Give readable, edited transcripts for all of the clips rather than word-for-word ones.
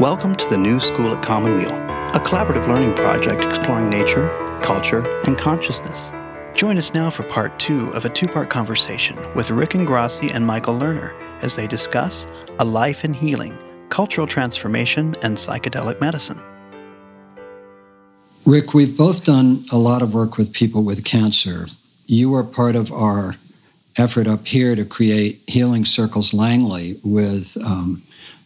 Welcome to The New School at Commonweal, a collaborative learning project exploring nature, culture, and consciousness. Join us now for part two of a two-part conversation with Rick Ingrassi and Michael Lerner as they discuss a life in healing, cultural transformation, and psychedelic medicine. Rick, we've both done a lot of work with people with cancer. You are part of our effort up here to create Healing Circles Langley with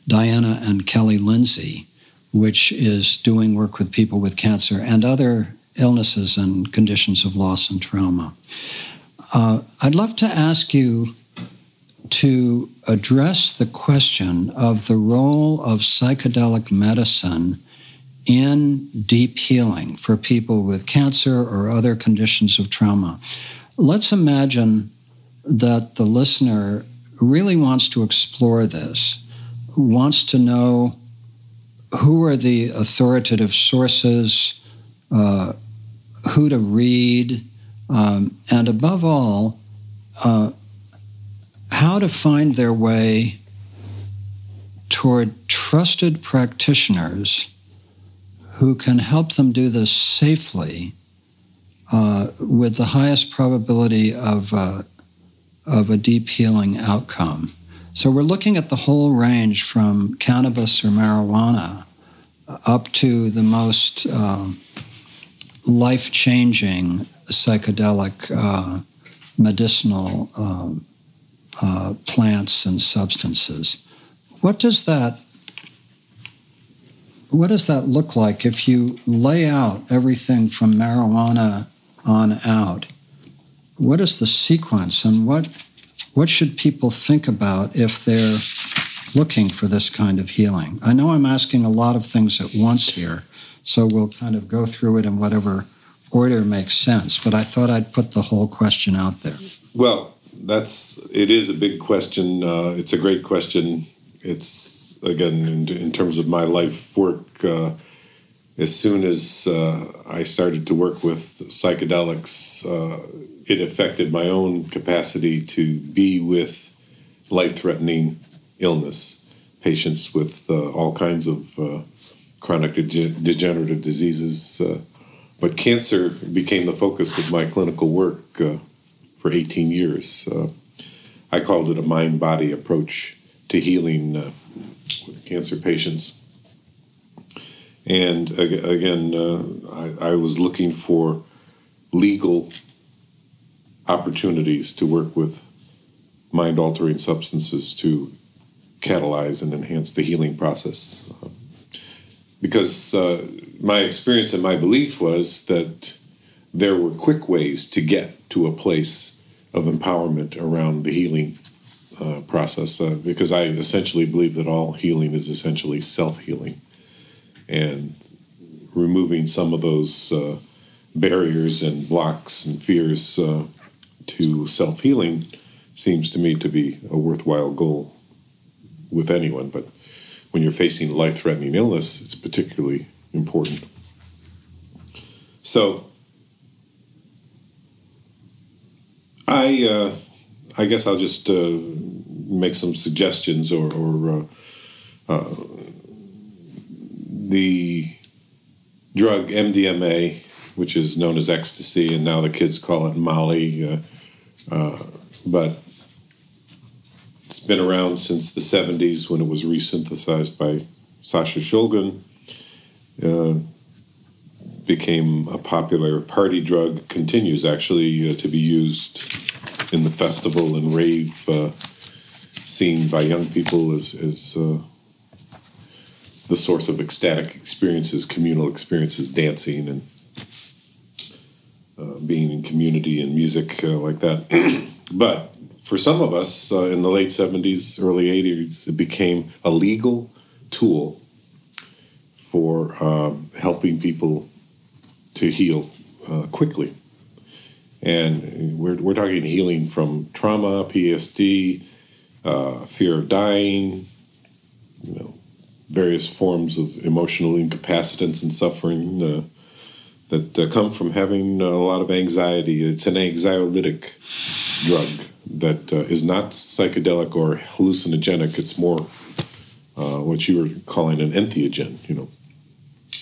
Diana and Kelly Lindsay, which is doing work with people with cancer and other illnesses and conditions of loss and trauma. I'd love to ask you to address the question of the role of psychedelic medicine in deep healing for people with cancer or other conditions of trauma. Let's imagine that the listener really wants to explore this, wants to know who are the authoritative sources, who to read, and above all, how to find their way toward trusted practitioners who can help them do this safely with the highest probability of a deep healing outcome. So we're looking at the whole range from cannabis or marijuana up to the most life-changing psychedelic medicinal plants and substances. What does that look like if you lay out everything from marijuana on out? What is the sequence, and what should people think about if they're looking for this kind of healing? I know I'm asking a lot of things at once here, so we'll kind of go through it in whatever order makes sense, but I thought I'd put the whole question out there. Well, it is a big question. It's a great question. It's, again, in terms of my life work, as soon as I started to work with psychedelics, it affected my own capacity to be with life-threatening illness, patients with all kinds of chronic degenerative diseases. But cancer became the focus of my clinical work for 18 years. I called it a mind-body approach to healing with cancer patients. And again, I was looking for legal opportunities to work with mind-altering substances to catalyze and enhance the healing process. Because my experience and my belief was that there were quick ways to get to a place of empowerment around the healing process, because I essentially believe that all healing is essentially self-healing, and removing some of those barriers and blocks and fears to self-healing seems to me to be a worthwhile goal with anyone, but when you're facing life-threatening illness, it's particularly important. So I guess I'll just make some suggestions, or the drug MDMA, which is known as ecstasy, and now the kids call it Molly, but it's been around since the 70s when it was resynthesized by Sasha Shulgin, became a popular party drug, continues actually to be used in the festival and rave scene by young people as the source of ecstatic experiences, communal experiences, dancing and being in community and music like that. But for some of us in the late 70s, early 80s, it became a legal tool for helping people to heal quickly. And we're talking healing from trauma, PSD, fear of dying, various forms of emotional incapacitance and suffering that come from having a lot of anxiety. It's an anxiolytic drug that is not psychedelic or hallucinogenic. It's more what you were calling an entheogen, you know,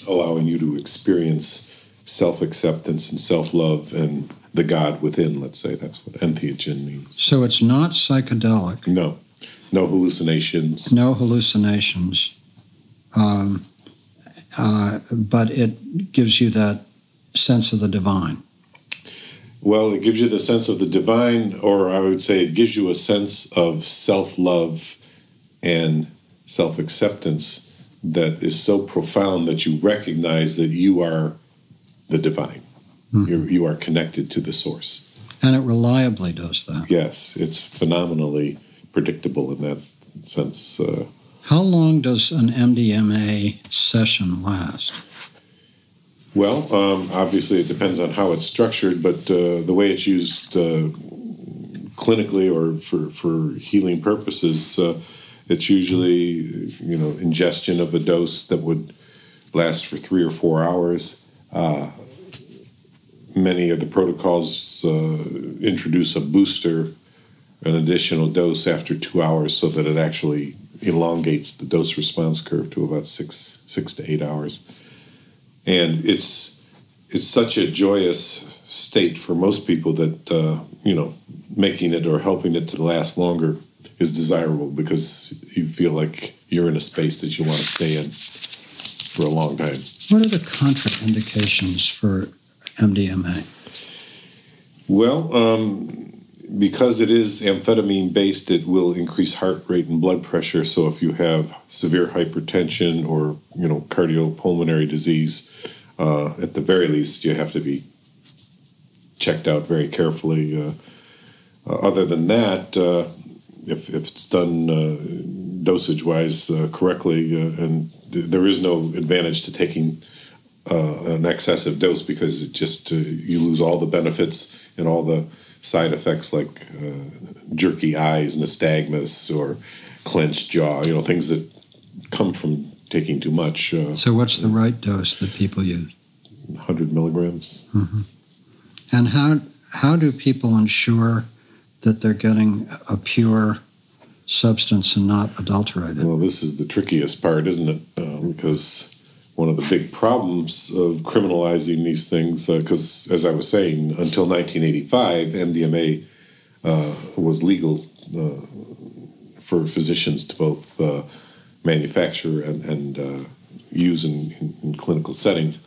allowing you to experience self-acceptance and self-love and the God within, let's say. That's what entheogen means. So it's not psychedelic. No. No hallucinations. No hallucinations. But it gives you that sense of the divine. Well, it gives you the sense of the divine, or I would say it gives you a sense of self-love and self-acceptance that is so profound that you recognize that you are the divine. Mm-hmm. You are connected to the source. And it reliably does that. Yes, it's phenomenally predictable in that sense. How long does an MDMA session last? Well, obviously it depends on how it's structured, but the way it's used clinically or for healing purposes, it's usually, you know, ingestion of a dose that would last for 3 or 4 hours. Many of the protocols introduce a booster, an additional dose after 2 hours, so that it actually elongates the dose response curve to about six to eight hours. And it's such a joyous state for most people that, you know, making it or helping it to last longer is desirable, because you feel like you're in a space that you want to stay in for a long time. What are the contraindications for MDMA? Well, because it is amphetamine-based, it will increase heart rate and blood pressure. So if you have severe hypertension or, you know, cardiopulmonary disease, at the very least, you have to be checked out very carefully. Other than that, if it's done dosage-wise correctly, and there is no advantage to taking an excessive dose, because it just you lose all the benefits and all the side effects like jerky eyes, nystagmus, or clenched jaw, you know, things that come from taking too much. So what's the right dose that people use? 100 milligrams. Mm-hmm. And how do people ensure that they're getting a pure substance and not adulterated? Well, this is the trickiest part, isn't it? Because one of the big problems of criminalizing these things, because as I was saying, until 1985, MDMA was legal for physicians to both manufacture and use in clinical settings.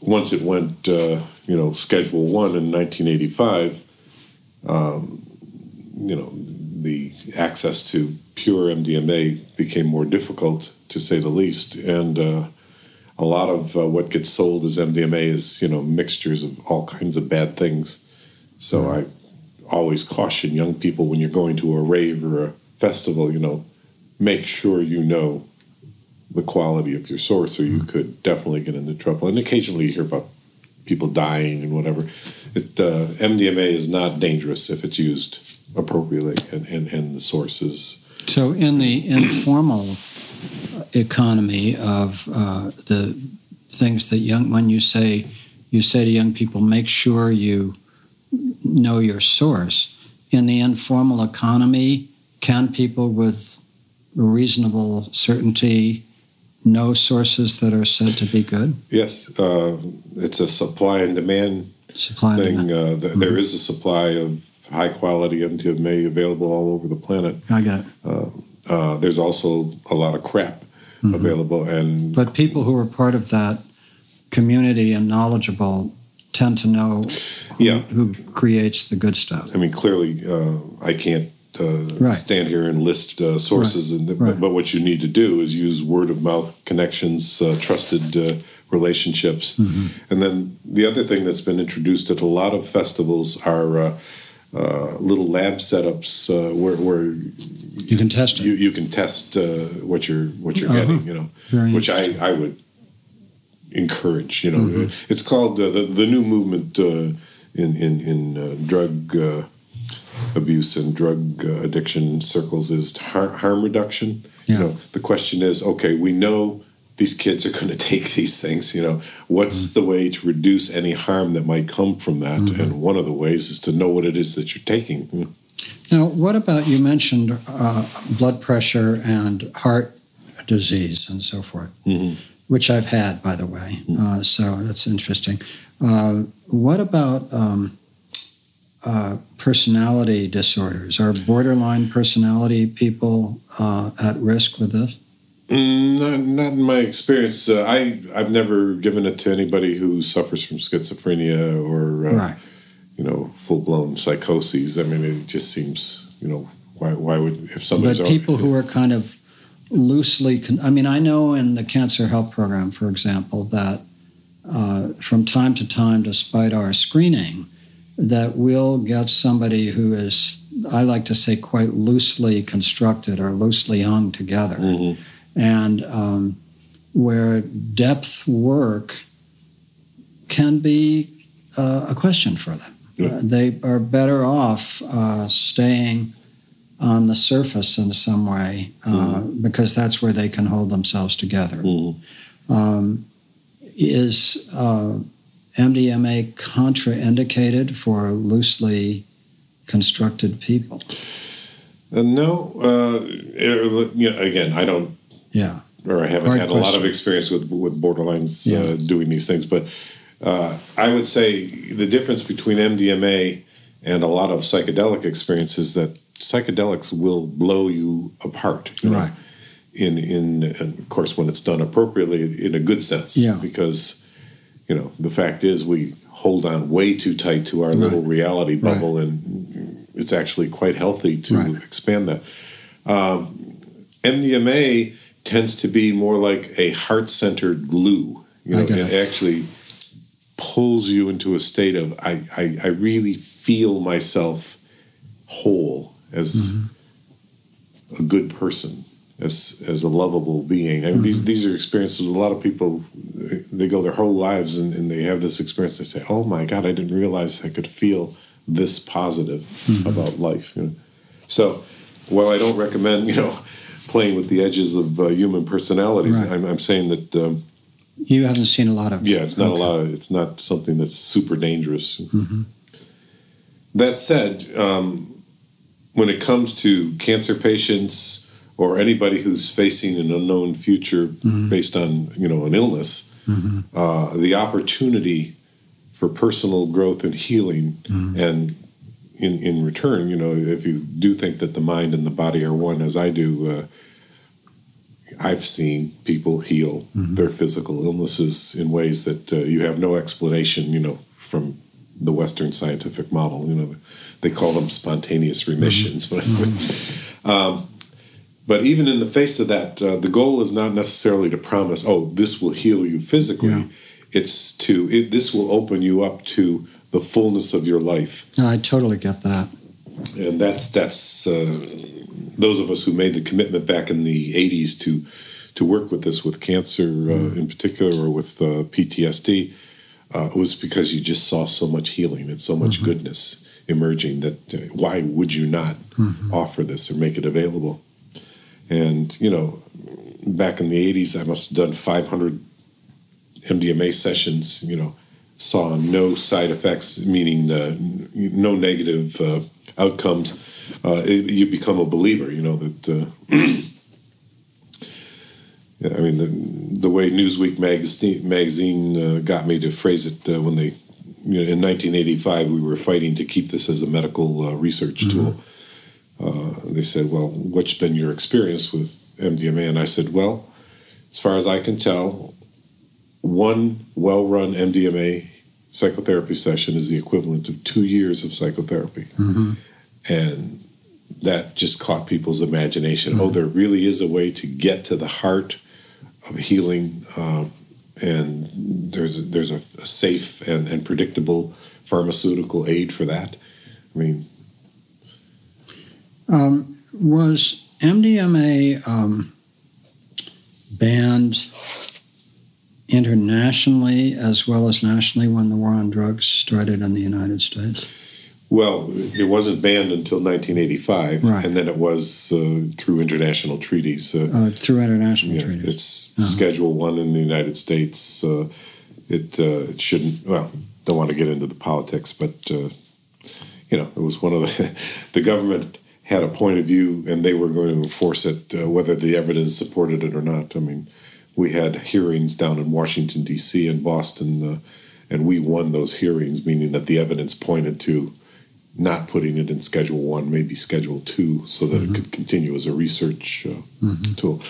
Once it went, you know, Schedule I in 1985, you know, the access to pure MDMA became more difficult, to say the least. And a lot of what gets sold as MDMA is, you know, mixtures of all kinds of bad things. So I always caution young people, when you're going to a rave or a festival, you know, make sure you know the quality of your source, or you could definitely get into trouble. And occasionally you hear about people dying and whatever. MDMA is not dangerous if it's used appropriately and the sources. So in the informal economy of the things that when you say to young people, make sure you know your source, in the informal economy, can people with reasonable certainty know sources that are said to be good? Yes. It's a supply and demand thing. And demand. There is a supply of high-quality MDMA available all over the planet. I got it. There's also a lot of crap available. But people who are part of that community and knowledgeable tend to know who creates the good stuff. I mean, clearly, I can't stand here and list sources, but what you need to do is use word-of-mouth connections, trusted relationships. Mm-hmm. And then the other thing that's been introduced at a lot of festivals are little lab setups where you can test it. You can test what you're getting, you know, which I would encourage. You know, it's called the new movement in drug abuse and drug addiction circles is harm reduction. Yeah. You know, the question is, okay, we know these kids are going to take these things, you know. What's the way to reduce any harm that might come from that? Mm-hmm. And one of the ways is to know what it is that you're taking. Now, what about, you mentioned blood pressure and heart disease and so forth, mm-hmm. which I've had, by the way. Mm-hmm. So that's interesting. What about personality disorders? Are borderline personality people at risk with this? Not in my experience. I've never given it to anybody who suffers from schizophrenia or right. you know, full-blown psychoses. I mean, it just seems, you know, why would, if somebody's... But people who are kind of loosely... I mean, I know in the Cancer Help Program, for example, that from time to time, despite our screening, that we'll get somebody who is, I like to say, quite loosely constructed or loosely hung together. Mm-hmm. And where depth work can be a question for them. Yeah. They are better off staying on the surface in some way mm-hmm. because that's where they can hold themselves together. Mm-hmm. Is MDMA contraindicated for loosely constructed people? No. Again, I don't... Yeah. Or I haven't had a lot of experience with borderlines doing these things. But I would say the difference between MDMA and a lot of psychedelic experience is that psychedelics will blow you apart. You know? Right. And of course, when it's done appropriately, in a good sense. Yeah. Because, you know, the fact is we hold on way too tight to our right. little reality bubble. Right. And it's actually quite healthy to right. expand that. MDMA tends to be more like a heart-centered glue. You know, it actually pulls you into a state of, I really feel myself whole as mm-hmm. a good person, as a lovable being. I mean, mm-hmm. these are experiences, a lot of people, they go their whole lives and they have this experience, they say, oh my God, I didn't realize I could feel this positive mm-hmm. about life. You know? So while I don't recommend, you know, playing with the edges of human personalities. Right. I'm saying that you haven't seen a lot of. Yeah, it's not a lot. It's not something that's super dangerous. Mm-hmm. That said, when it comes to cancer patients or anybody who's facing an unknown future mm-hmm. based on, you know, an illness, mm-hmm. The opportunity for personal growth and healing mm-hmm. and. In return, you know, if you do think that the mind and the body are one, as I do, I've seen people heal mm-hmm. their physical illnesses in ways that you have no explanation, you know, from the Western scientific model. You know, they call them spontaneous remissions. Mm-hmm. But even in the face of that, the goal is not necessarily to promise, oh, this will heal you physically. Yeah. It's to, this will open you up to the fullness of your life. No, I totally get that. And that's those of us who made the commitment back in the 80s to work with this, with cancer in particular, or with PTSD, it was because you just saw so much healing and so much mm-hmm. goodness emerging that why would you not mm-hmm. offer this or make it available? And, you know, back in the 80s, I must have done 500 MDMA sessions, you know, saw no side effects, meaning no negative outcomes. You become a believer, you know, that... I mean, the way Newsweek magazine got me to phrase it when they... You know, in 1985, we were fighting to keep this as a medical research mm-hmm. tool. They said, well, what's been your experience with MDMA? And I said, well, as far as I can tell... One well-run MDMA psychotherapy session is the equivalent of 2 years of psychotherapy. Mm-hmm. And that just caught people's imagination. Mm-hmm. Oh, there really is a way to get to the heart of healing. And there's a safe and predictable pharmaceutical aid for that. I mean... was MDMA banned... internationally as well as nationally when the war on drugs started in the United States? Well, it wasn't banned until 1985, right. and then it was through international treaties. Through international treaties. It's uh-huh. Schedule I in the United States. It shouldn't... Well, don't want to get into the politics, but you know, it was one of the the government had a point of view, and they were going to enforce it, whether the evidence supported it or not. I mean, we had hearings down in Washington, D.C. and Boston, and we won those hearings, meaning that the evidence pointed to not putting it in Schedule 1, maybe Schedule 2, so that it could continue as a research tool.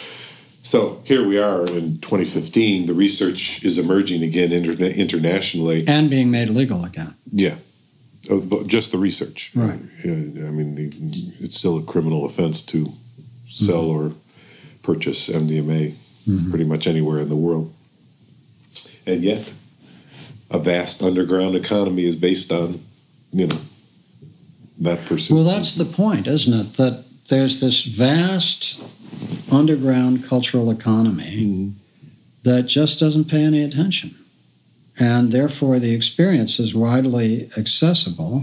So here we are in 2015. The research is emerging again internationally. And being made legal again. Yeah. Just the research. Right. I mean, it's still a criminal offense to sell or purchase MDMA pretty much anywhere in the world. And yet, a vast underground economy is based on, you know, that pursuit. Well, that's the point, isn't it? That there's this vast underground cultural economy that just doesn't pay any attention. And therefore, the experience is widely accessible.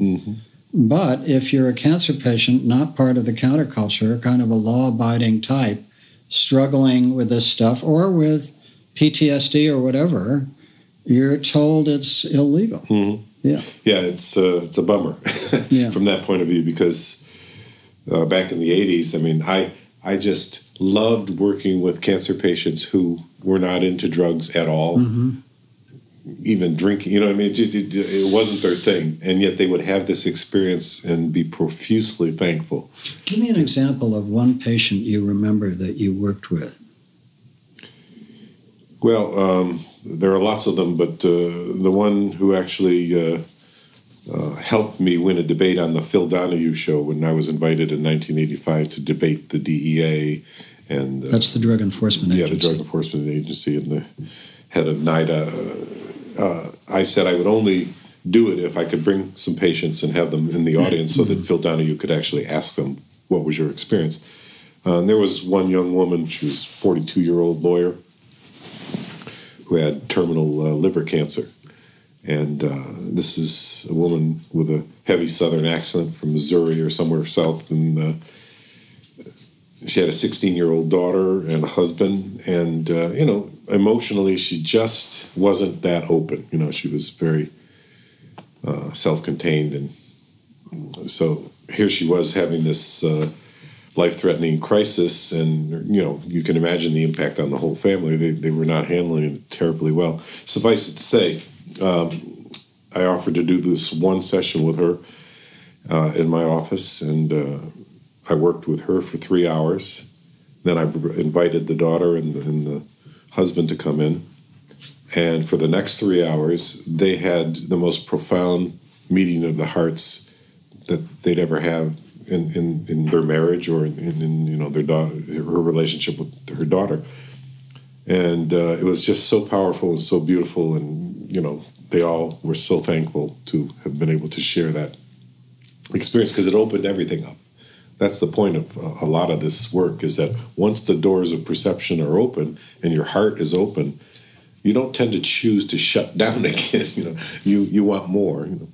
But if you're a cancer patient, not part of the counterculture, kind of a law-abiding type, struggling with this stuff, or with PTSD or whatever, you're told it's illegal. Yeah, it's a bummer from that point of view, because back in the 80s, I mean, I just loved working with cancer patients who were not into drugs at all. Even drinking, you know what I mean? It just it wasn't their thing, and yet they would have this experience and be profusely thankful. Give me an example of one patient you remember that you worked with. Well, there are lots of them, but the one who actually helped me win a debate on the Phil Donahue show when I was invited in 1985 to debate the DEA. And that's the Drug Enforcement Agency. Yeah, the Drug Enforcement Agency and the head of NIDA. I said I would only do it if I could bring some patients and have them in the audience so that Phil Donahue could actually ask them, what was your experience? And there was one young woman, she was a 42-year-old lawyer who had terminal liver cancer. And this is a woman with a heavy southern accent from Missouri or somewhere south. And she had a 16-year-old daughter and a husband. And, you know, emotionally, she just wasn't that open. You know, she was very self-contained. And so here she was having this life-threatening crisis. And, you know, you can imagine the impact on the whole family. They were not handling it terribly well. Suffice it to say, I offered to do this one session with her in my office. And I worked with her for 3 hours. Then I invited the daughter and the husband to come in, and for the next 3 hours they had the most profound meeting of the hearts that they'd ever have in their marriage or in you know their daughter, her relationship with her daughter, and it was just so powerful and so beautiful, and you know they all were so thankful to have been able to share that experience because it opened everything up. That's the point of a lot of this work, is that once the doors of perception are open and your heart is open, you don't tend to choose to shut down again. You know, you want more. You know.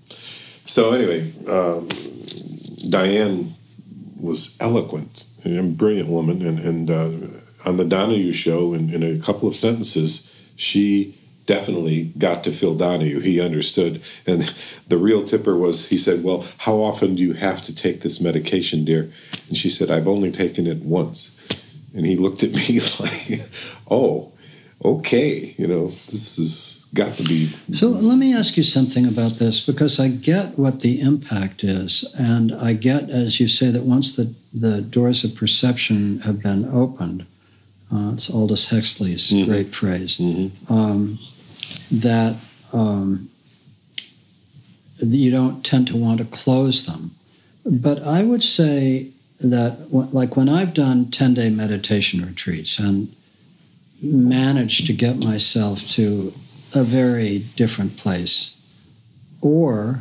So anyway, Diane was eloquent and a brilliant woman. And on the Donahue show, in a couple of sentences, she definitely got to Phil Donahue. He understood. And the real tipper was, he said, well, how often do you have to take this medication, dear? And she said, I've only taken it once. And he looked at me like, oh, okay. You know, this has got to be. So let me ask you something about this, because I get what the impact is. And I get, as you say, that once the doors of perception have been opened, it's Aldous Huxley's great phrase, that you don't tend to want to close them. But I would say that, like when I've done 10-day meditation retreats and managed to get myself to a very different place, or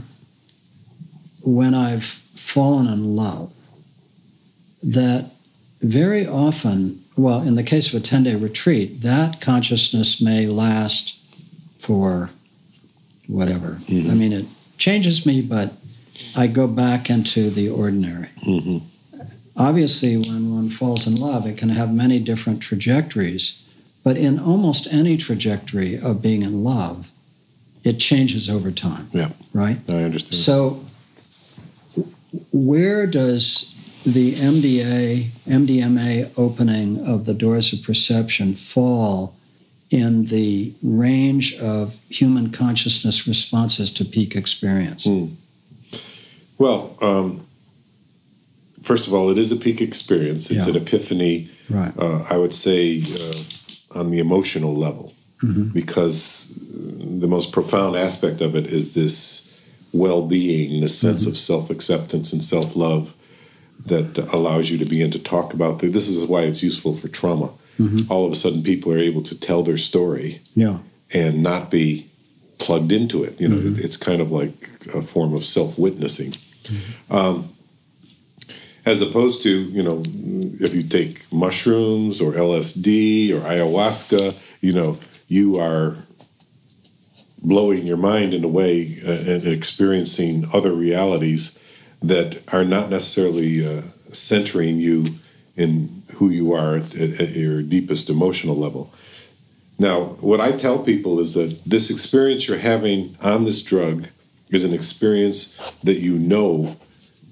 when I've fallen in love, that very often, well, in the case of a 10-day retreat, that consciousness may last for whatever. I mean, it changes me, but I go back into the ordinary. Obviously, when one falls in love, it can have many different trajectories. But in almost any trajectory of being in love, it changes over time. Yeah, right? I understand. So where does the MDMA opening of the doors of perception fall in the range of human consciousness responses to peak experience? Well, first of all, it is a peak experience. It's an epiphany, right. I would say, on the emotional level, because the most profound aspect of it is this well-being, this sense of self-acceptance and self-love that allows you to begin to talk about this. This is why it's useful for trauma. All of a sudden, people are able to tell their story and not be plugged into it. You know, it's kind of like a form of self-witnessing, as opposed to, you know, if you take mushrooms or LSD or ayahuasca, you know, you are blowing your mind in a way and experiencing other realities that are not necessarily centering you in who you are at your deepest emotional level. Now, what I tell people is that this experience you're having on this drug is an experience that you know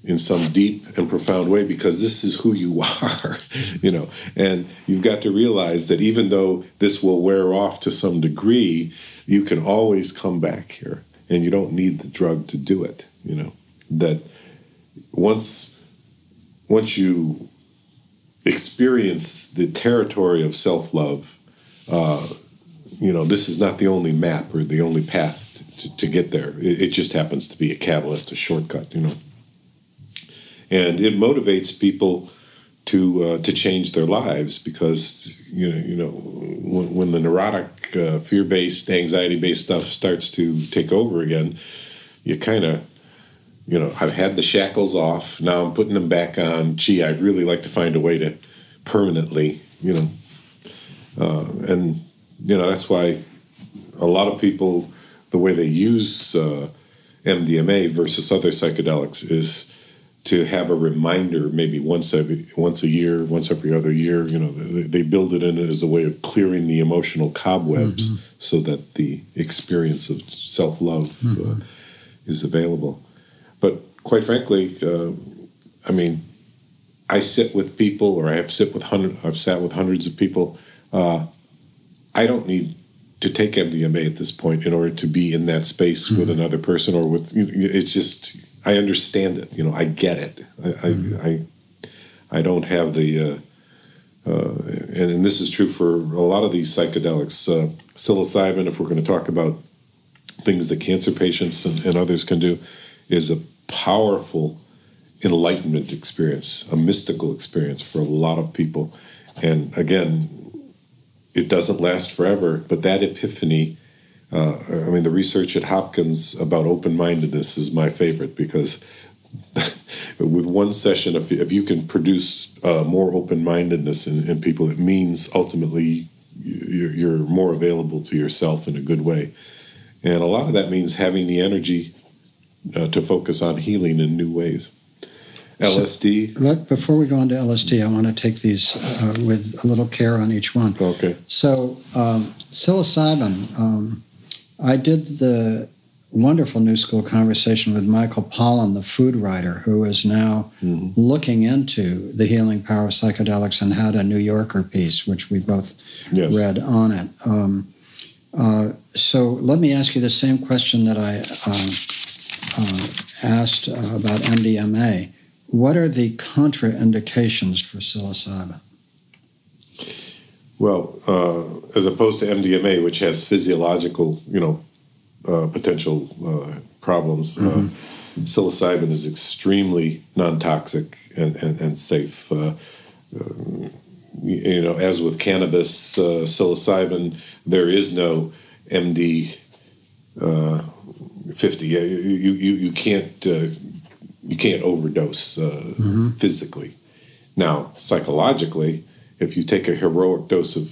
in some deep and profound way, because this is who you are, you know. And you've got to realize that even though this will wear off to some degree, you can always come back here, and you don't need the drug to do it, you know. That once you experience the territory of self-love, you know, this is not the only map or the only path to get there. It just happens to be a catalyst, a shortcut, you know. And it motivates people to change their lives, because you know when the neurotic, fear-based, anxiety-based stuff starts to take over again, you kind of, you know, I've had the shackles off, now I'm putting them back on. Gee, I'd really like to find a way to permanently, you know. And, you know, that's why a lot of people, the way they use MDMA versus other psychedelics is to have a reminder, maybe once a year, once every other year. You know, they build it in as a way of clearing the emotional cobwebs so that the experience of self-love is available. But quite frankly, I mean, I've sat with hundreds of people. I don't need to take MDMA at this point in order to be in that space with another person or with. It's just, I understand it. You know, I get it. I don't have the, and this is true for a lot of these psychedelics. Psilocybin, if we're going to talk about things that cancer patients and others can do, is a powerful enlightenment experience, a mystical experience for a lot of people. And again, it doesn't last forever, but that epiphany, I mean, the research at Hopkins about open-mindedness is my favorite, because with one session, if you can produce more open-mindedness in people, it means ultimately you're more available to yourself in a good way. And a lot of that means having the energy to focus on healing in new ways. LSD. So, before we go on to LSD, I want to take these with a little care on each one. Okay. So psilocybin, I did the wonderful New School conversation with Michael Pollan, the food writer, who is now looking into the healing power of psychedelics, and had a New Yorker piece, which we both read on it. So let me ask you the same question that I asked about MDMA. What are the contraindications for psilocybin? Well, as opposed to MDMA, which has physiological, you know, potential problems, psilocybin is extremely non-toxic and safe. You know, as with cannabis, psilocybin, there is no MD 50. You can't overdose physically. Now, psychologically, if you take a heroic dose of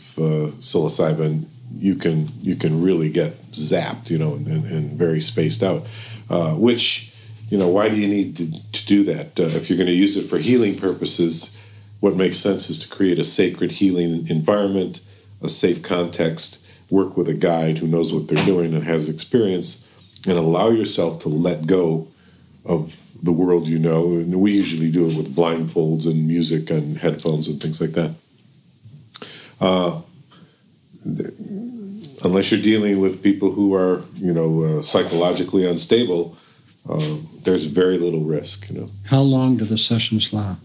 psilocybin, you can really get zapped, you know, and very spaced out. Which, you know, why do you need to do that? If you're going to use it for healing purposes, what makes sense is to create a sacred healing environment, a safe context, work with a guide who knows what they're doing and has experience, and allow yourself to let go of the world you know. And we usually do it with blindfolds and music and headphones and things like that. Unless you're dealing with people who are, psychologically unstable, there's very little risk, How long do the sessions last?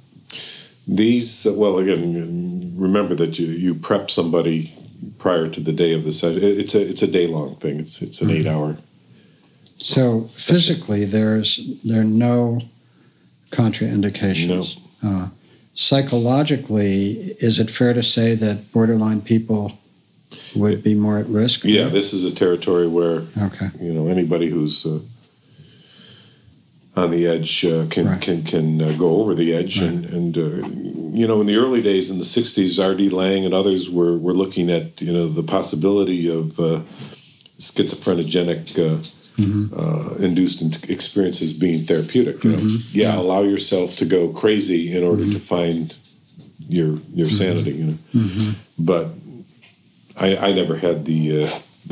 These, well, again, remember that you prep somebody prior to the day of the session. It's a day-long thing. It's an mm-hmm. 8-hour. So session. Physically, there are no contraindications. No. Psychologically, is it fair to say that borderline people would be more at risk? Yeah, this is a territory where anybody who's on the edge can go over the edge. Right. And in the early days in the 60s, R.D. Laing and others were looking at the possibility of schizophrenogenic induced experiences being therapeutic. Allow yourself to go crazy in order to find your sanity. But I never had the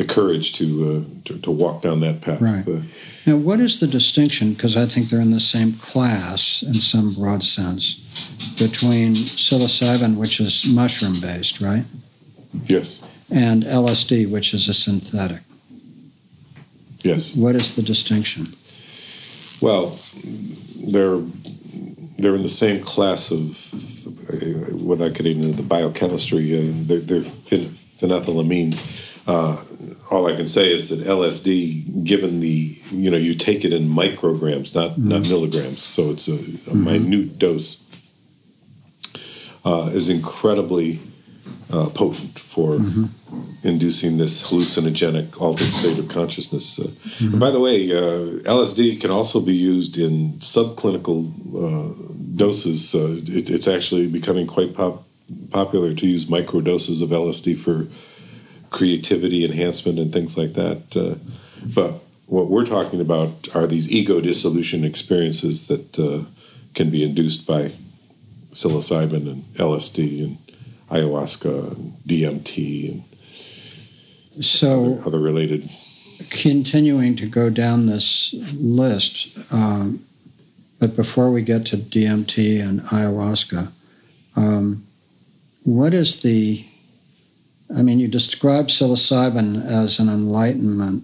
courage to walk down that path. Right. Now, what is the distinction, because I think they're in the same class in some broad sense, between psilocybin, which is mushroom-based, right? Yes. And LSD, which is a synthetic. Yes. What is the distinction? Well, they're in the same class of, without getting into the biochemistry, they're phenethylamines. All I can say is that LSD, given the, you take it in micrograms, not milligrams, so it's a minute dose, is incredibly potent for inducing this hallucinogenic altered state of consciousness. And by the way, LSD can also be used in subclinical doses. It's actually becoming quite popular to use microdoses of LSD for creativity enhancement and things like that. But what we're talking about are these ego dissolution experiences that can be induced by psilocybin and LSD and ayahuasca and DMT and so other related. Continuing to go down this list, but before we get to DMT and ayahuasca, what is the... I mean, you describe psilocybin as an enlightenment,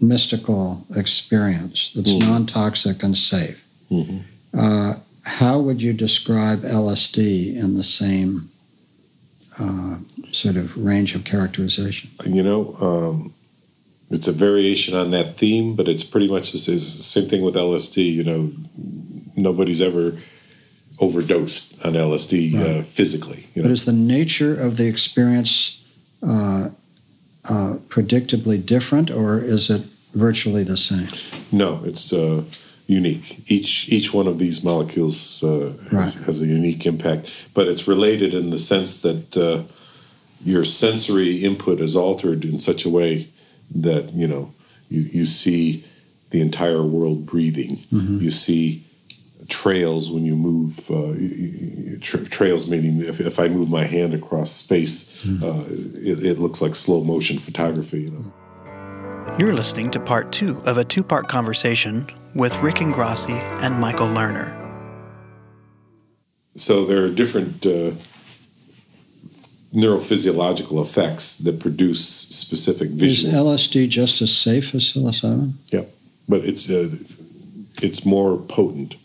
mystical experience that's non-toxic and safe. How would you describe LSD in the same sort of range of characterization? It's a variation on that theme, but it's pretty much the same thing with LSD. Nobody's ever overdosed on LSD physically. But is the nature of the experience predictably different, or is it virtually the same? No, it's unique. Each one of these molecules has a unique impact, but it's related in the sense that your sensory input is altered in such a way that, you see the entire world breathing. You see trails when you move, trails meaning if I move my hand across space, it looks like slow motion photography. You're listening to part 2 of a 2-part conversation with Rick Ingrassi and Michael Lerner. So there are different neurophysiological effects that produce specific visual... Is LSD just as safe as psilocybin? Yeah, but it's more potent.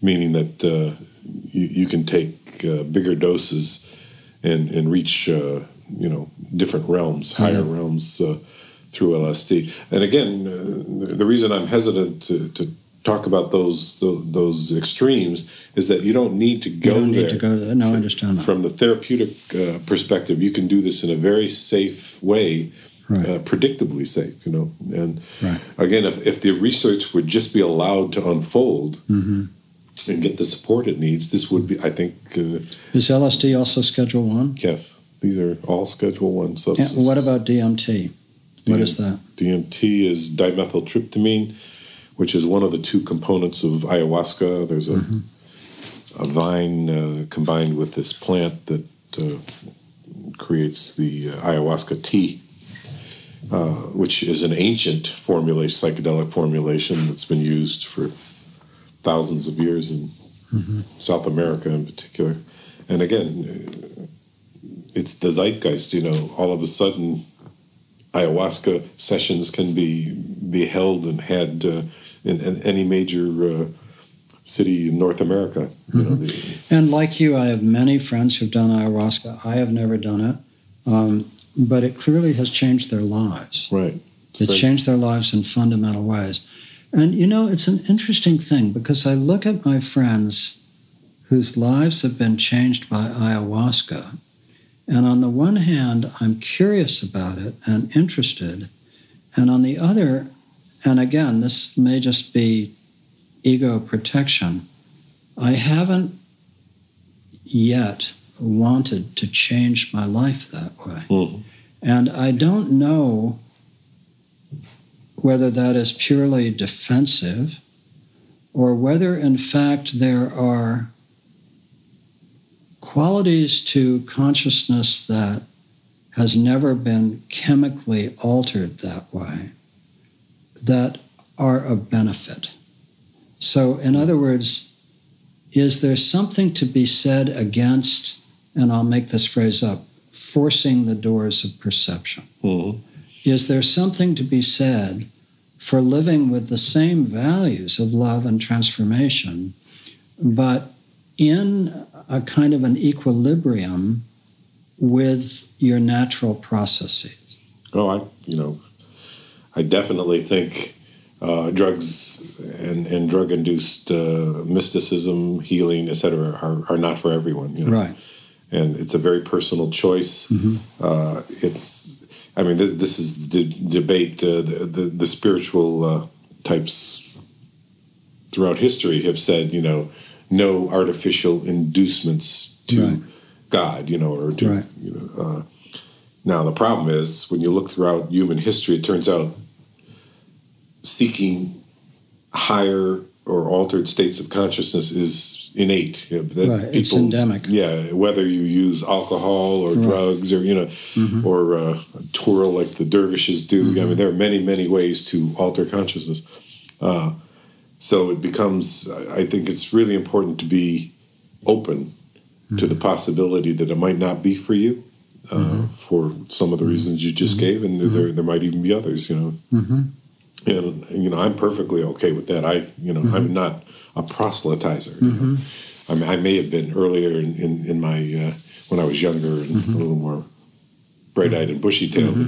Meaning that you can take bigger doses and reach, different realms, higher realms through LSD. And again, the reason I'm hesitant to talk about those extremes is that you don't need to go there. No, I understand that. From the therapeutic perspective, you can do this in a very safe way. Right. Predictably safe, And again, if the research would just be allowed to unfold... and get the support it needs, this would be, I think... Is LSD also Schedule 1? Yes. These are all Schedule 1 substances. And what about DMT? What is that? DMT is dimethyltryptamine, which is one of the 2 components of ayahuasca. There's a vine combined with this plant that creates the ayahuasca tea, which is an ancient psychedelic formulation that's been used for thousands of years in South America in particular. And again, it's the zeitgeist, you know, all of a sudden ayahuasca sessions can be held and had in any major city in North America. You know, and like you, I have many friends who've done ayahuasca. I have never done it. But it clearly has changed their lives. Right. It's changed their lives in fundamental ways. And, you know, it's an interesting thing because I look at my friends whose lives have been changed by ayahuasca. And on the one hand, I'm curious about it and interested. And on the other, and again, this may just be ego protection, I haven't yet wanted to change my life that way. Mm-hmm. And I don't know whether that is purely defensive or whether, in fact, there are qualities to consciousness that has never been chemically altered that way that are of benefit. So, in other words, is there something to be said against, and I'll make this phrase up, forcing the doors of perception? Mm-hmm. Is there something to be said for living with the same values of love and transformation, but in a kind of an equilibrium with your natural processes? Oh, I definitely think drugs and drug-induced mysticism, healing, etc., are not for everyone. You know? Right. And it's a very personal choice. Mm-hmm. This is the debate. The spiritual types throughout history have said, you know, no artificial inducements to God, you know, or to, you know. Now, the problem is, when you look throughout human history, it turns out seeking higher or altered states of consciousness is innate. You know, it's endemic. Yeah, whether you use alcohol or drugs or, you know, or twirl like the dervishes do. Mm-hmm. I mean, there are many, many ways to alter consciousness. So it becomes, I think it's really important to be open to the possibility that it might not be for you for some of the reasons you just gave, and there might even be others, you know. And, you know, I'm perfectly okay with that. I'm not a proselytizer. You know? I mean, I may have been earlier in my, when I was younger and a little more bright-eyed and bushy-tailed,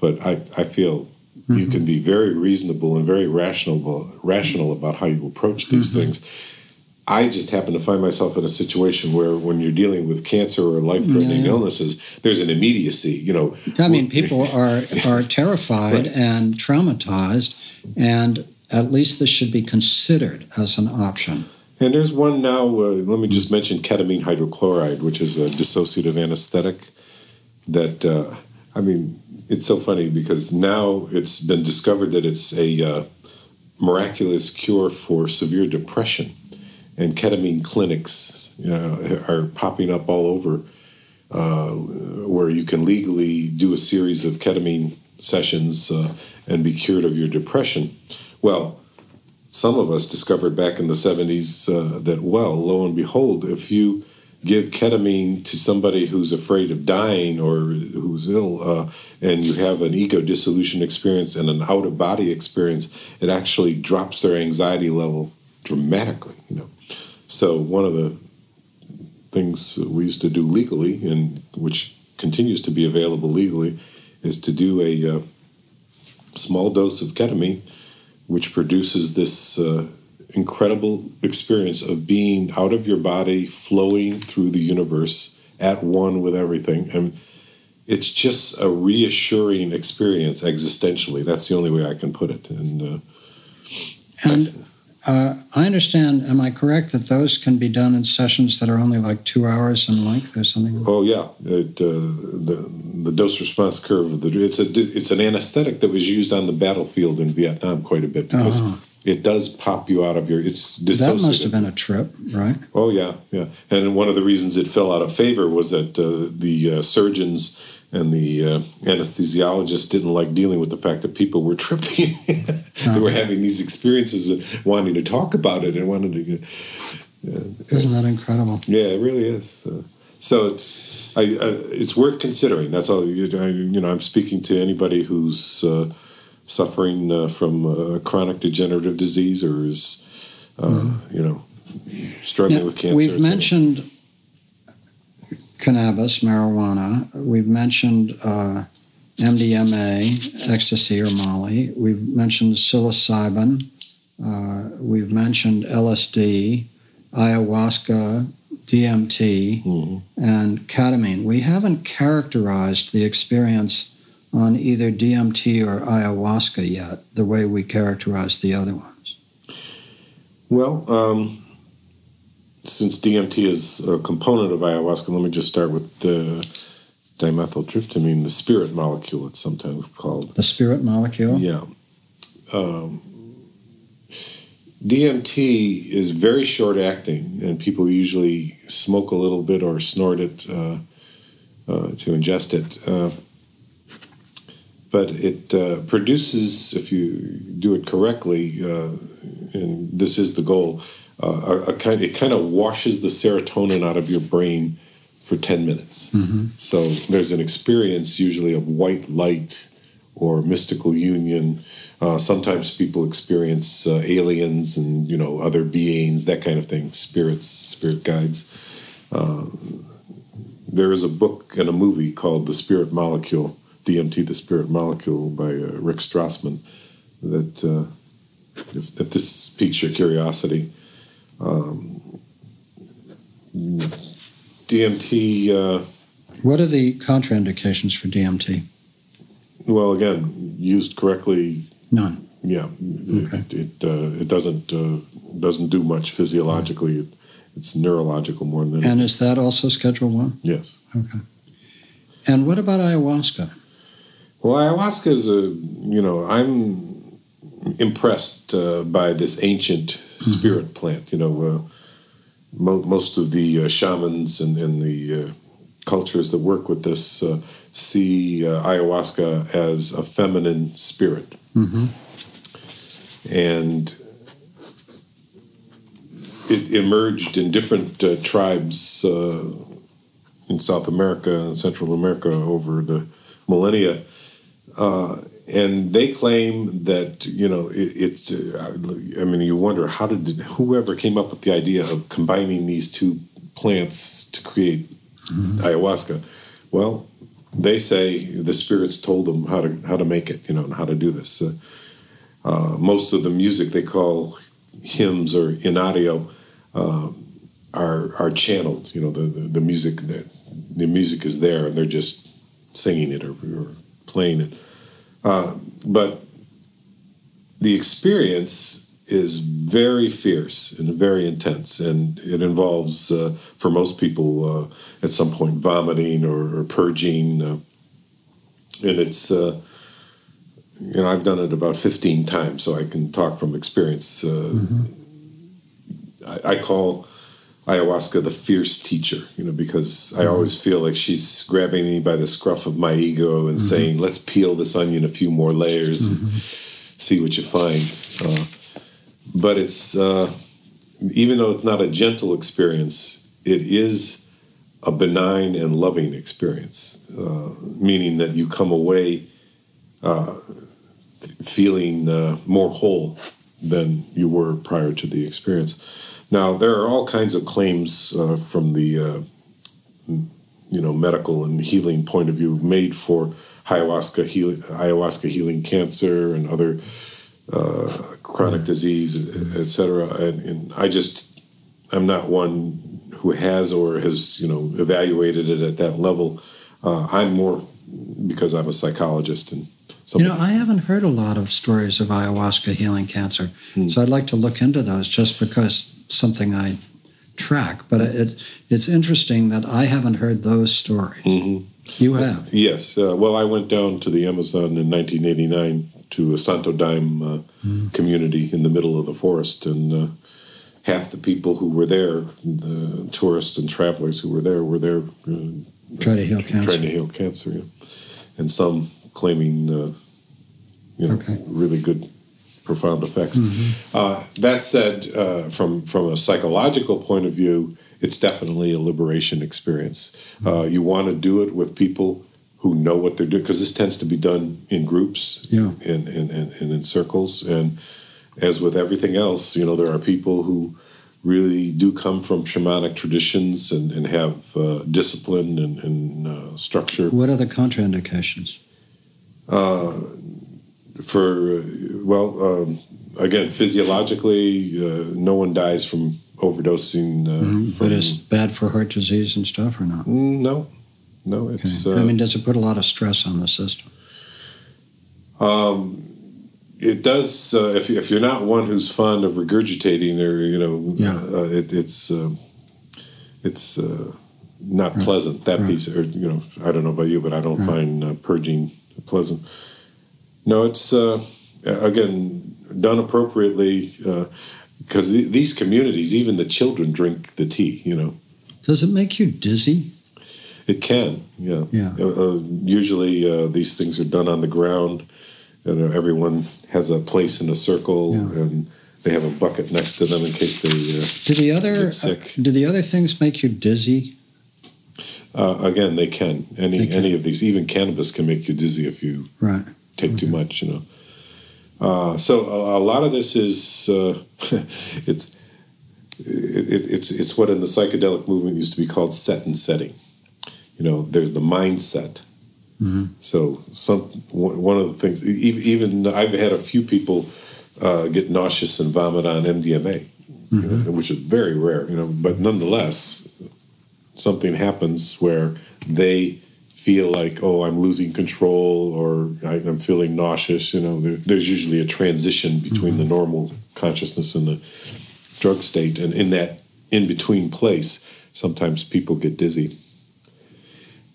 but I feel you can be very reasonable and very rational about how you approach these things. I just happen to find myself in a situation where, when you're dealing with cancer or life-threatening illnesses, there's an immediacy, you know. I mean, people are terrified and traumatized, and at least this should be considered as an option. And there's one now, let me just mention ketamine hydrochloride, which is a dissociative anesthetic that, it's so funny because now it's been discovered that it's a miraculous cure for severe depression. And ketamine clinics are popping up all over where you can legally do a series of ketamine sessions and be cured of your depression. Well, some of us discovered back in the 70s that, lo and behold, if you give ketamine to somebody who's afraid of dying or who's ill and you have an ego dissolution experience and an out-of-body experience, it actually drops their anxiety level dramatically, you know. So one of the things we used to do legally, and which continues to be available legally, is to do a small dose of ketamine, which produces this incredible experience of being out of your body, flowing through the universe, at one with everything. And it's just a reassuring experience existentially. That's the only way I can put it. I understand, am I correct, that those can be done in sessions that are only like 2 hours in length or something? Oh, yeah. The dose-response curve, it's an anesthetic that was used on the battlefield in Vietnam quite a bit because it does pop you out of your... It's dissociative. That must have been a trip, right? Oh, yeah. And one of the reasons it fell out of favor was that the surgeons and the anesthesiologist didn't like dealing with the fact that people were tripping. They were having these experiences and wanting to talk about it and wanted to get... Isn't that incredible? Yeah, it really is. So it's worth considering. That's all. You know, I'm speaking to anybody who's suffering from chronic degenerative disease or is, you know, struggling with cancer. We've mentioned cannabis, marijuana. We've mentioned MDMA, ecstasy or Molly. We've mentioned psilocybin. We've mentioned LSD, ayahuasca, DMT, and ketamine. We haven't characterized the experience on either DMT or ayahuasca yet, the way we characterize the other ones. Well, since DMT is a component of ayahuasca, let me just start with the dimethyltryptamine, the spirit molecule, it's sometimes called. The spirit molecule? Yeah. DMT is very short-acting, and people usually smoke a little bit or snort it to ingest it. But it produces, if you do it correctly, and this is the goal, it kind of washes the serotonin out of your brain for 10 minutes. Mm-hmm. So there's an experience usually of white light or mystical union. Sometimes people experience aliens and, you know, other beings, that kind of thing, spirits, spirit guides. There is a book and a movie called The Spirit Molecule, DMT, The Spirit Molecule, by Rick Strassman, that, if this piques your curiosity, DMT... what are the contraindications for DMT? Well, again, used correctly. None. Yeah, okay. It doesn't do much physiologically. Right. It's neurological more than. And is that also Schedule I? Yes. Okay. And what about ayahuasca? Well, ayahuasca is I'm impressed by this ancient spirit plant. You know, most of the shamans and the cultures that work with this. See ayahuasca as a feminine spirit. Mm-hmm. And it emerged in different tribes in South America and Central America over the millennia. And they claim that, you know, it's... I mean, you wonder, how did whoever came up with the idea of combining these two plants to create ayahuasca? Well... They say the spirits told them how to make it, you know, and how to do this. Most of the music they call hymns or inadio are channeled. You know, the music the music is there, and they're just singing it or playing it. But the experience is very fierce and very intense, and it involves, for most people, at some point vomiting or purging, and it's, you know, I've done it about 15 times, so I can talk from experience. I call ayahuasca the fierce teacher, you know, because I always feel like she's grabbing me by the scruff of my ego and saying, let's peel this onion a few more layers and see what you find. But it's, even though it's not a gentle experience, it is a benign and loving experience, meaning that you come away feeling more whole than you were prior to the experience. Now, there are all kinds of claims from the, you know, medical and healing point of view made for ayahuasca healing cancer and other chronic disease, etc. And I'm not one who has or has, you know, evaluated it at that level. I'm more because I'm a psychologist and something. You know, I haven't heard a lot of stories of ayahuasca healing cancer, so I'd like to look into those just because something I track. But it's interesting that I haven't heard those stories. Mm-hmm. You have? Yes. Well, I went down to the Amazon in 1989. To a Santo Dime community in the middle of the forest. And half the people who were there, the tourists and travelers who were there, Try to heal cancer. Trying to heal cancer, yeah. And some claiming, really good, profound effects. Mm-hmm. That said, from a psychological point of view, it's definitely a liberation experience. You want to do it with people who know what they're doing, because this tends to be done in groups, and in circles. And as with everything else, there are people who really do come from shamanic traditions and have discipline and structure. What are the contraindications? Again, physiologically, no one dies from overdosing. But it's bad for heart disease and stuff, or not? No, it's... Okay. Does it put a lot of stress on the system? It does. If you're not one who's fond of regurgitating, or it's not pleasant. That piece, or I don't know about you, but I don't find purging pleasant. No, it's again done appropriately, because these communities, even the children, drink the tea. Does it make you dizzy? It can. Yeah. Yeah. Usually, these things are done on the ground. Everyone has a place in a circle, and they have a bucket next to them in case they get sick. Do the other things make you dizzy? Again, they can. Any of these, even cannabis, can make you dizzy if you take too much. So a lot of this is it's what in the psychedelic movement used to be called set and setting. There's the mindset. Mm-hmm. So one of the things, even I've had a few people get nauseous and vomit on MDMA, which is very rare, but nonetheless, something happens where they feel like, oh, I'm losing control, or I'm feeling nauseous. There's usually a transition between the normal consciousness and the drug state. And in that in-between place, sometimes people get dizzy.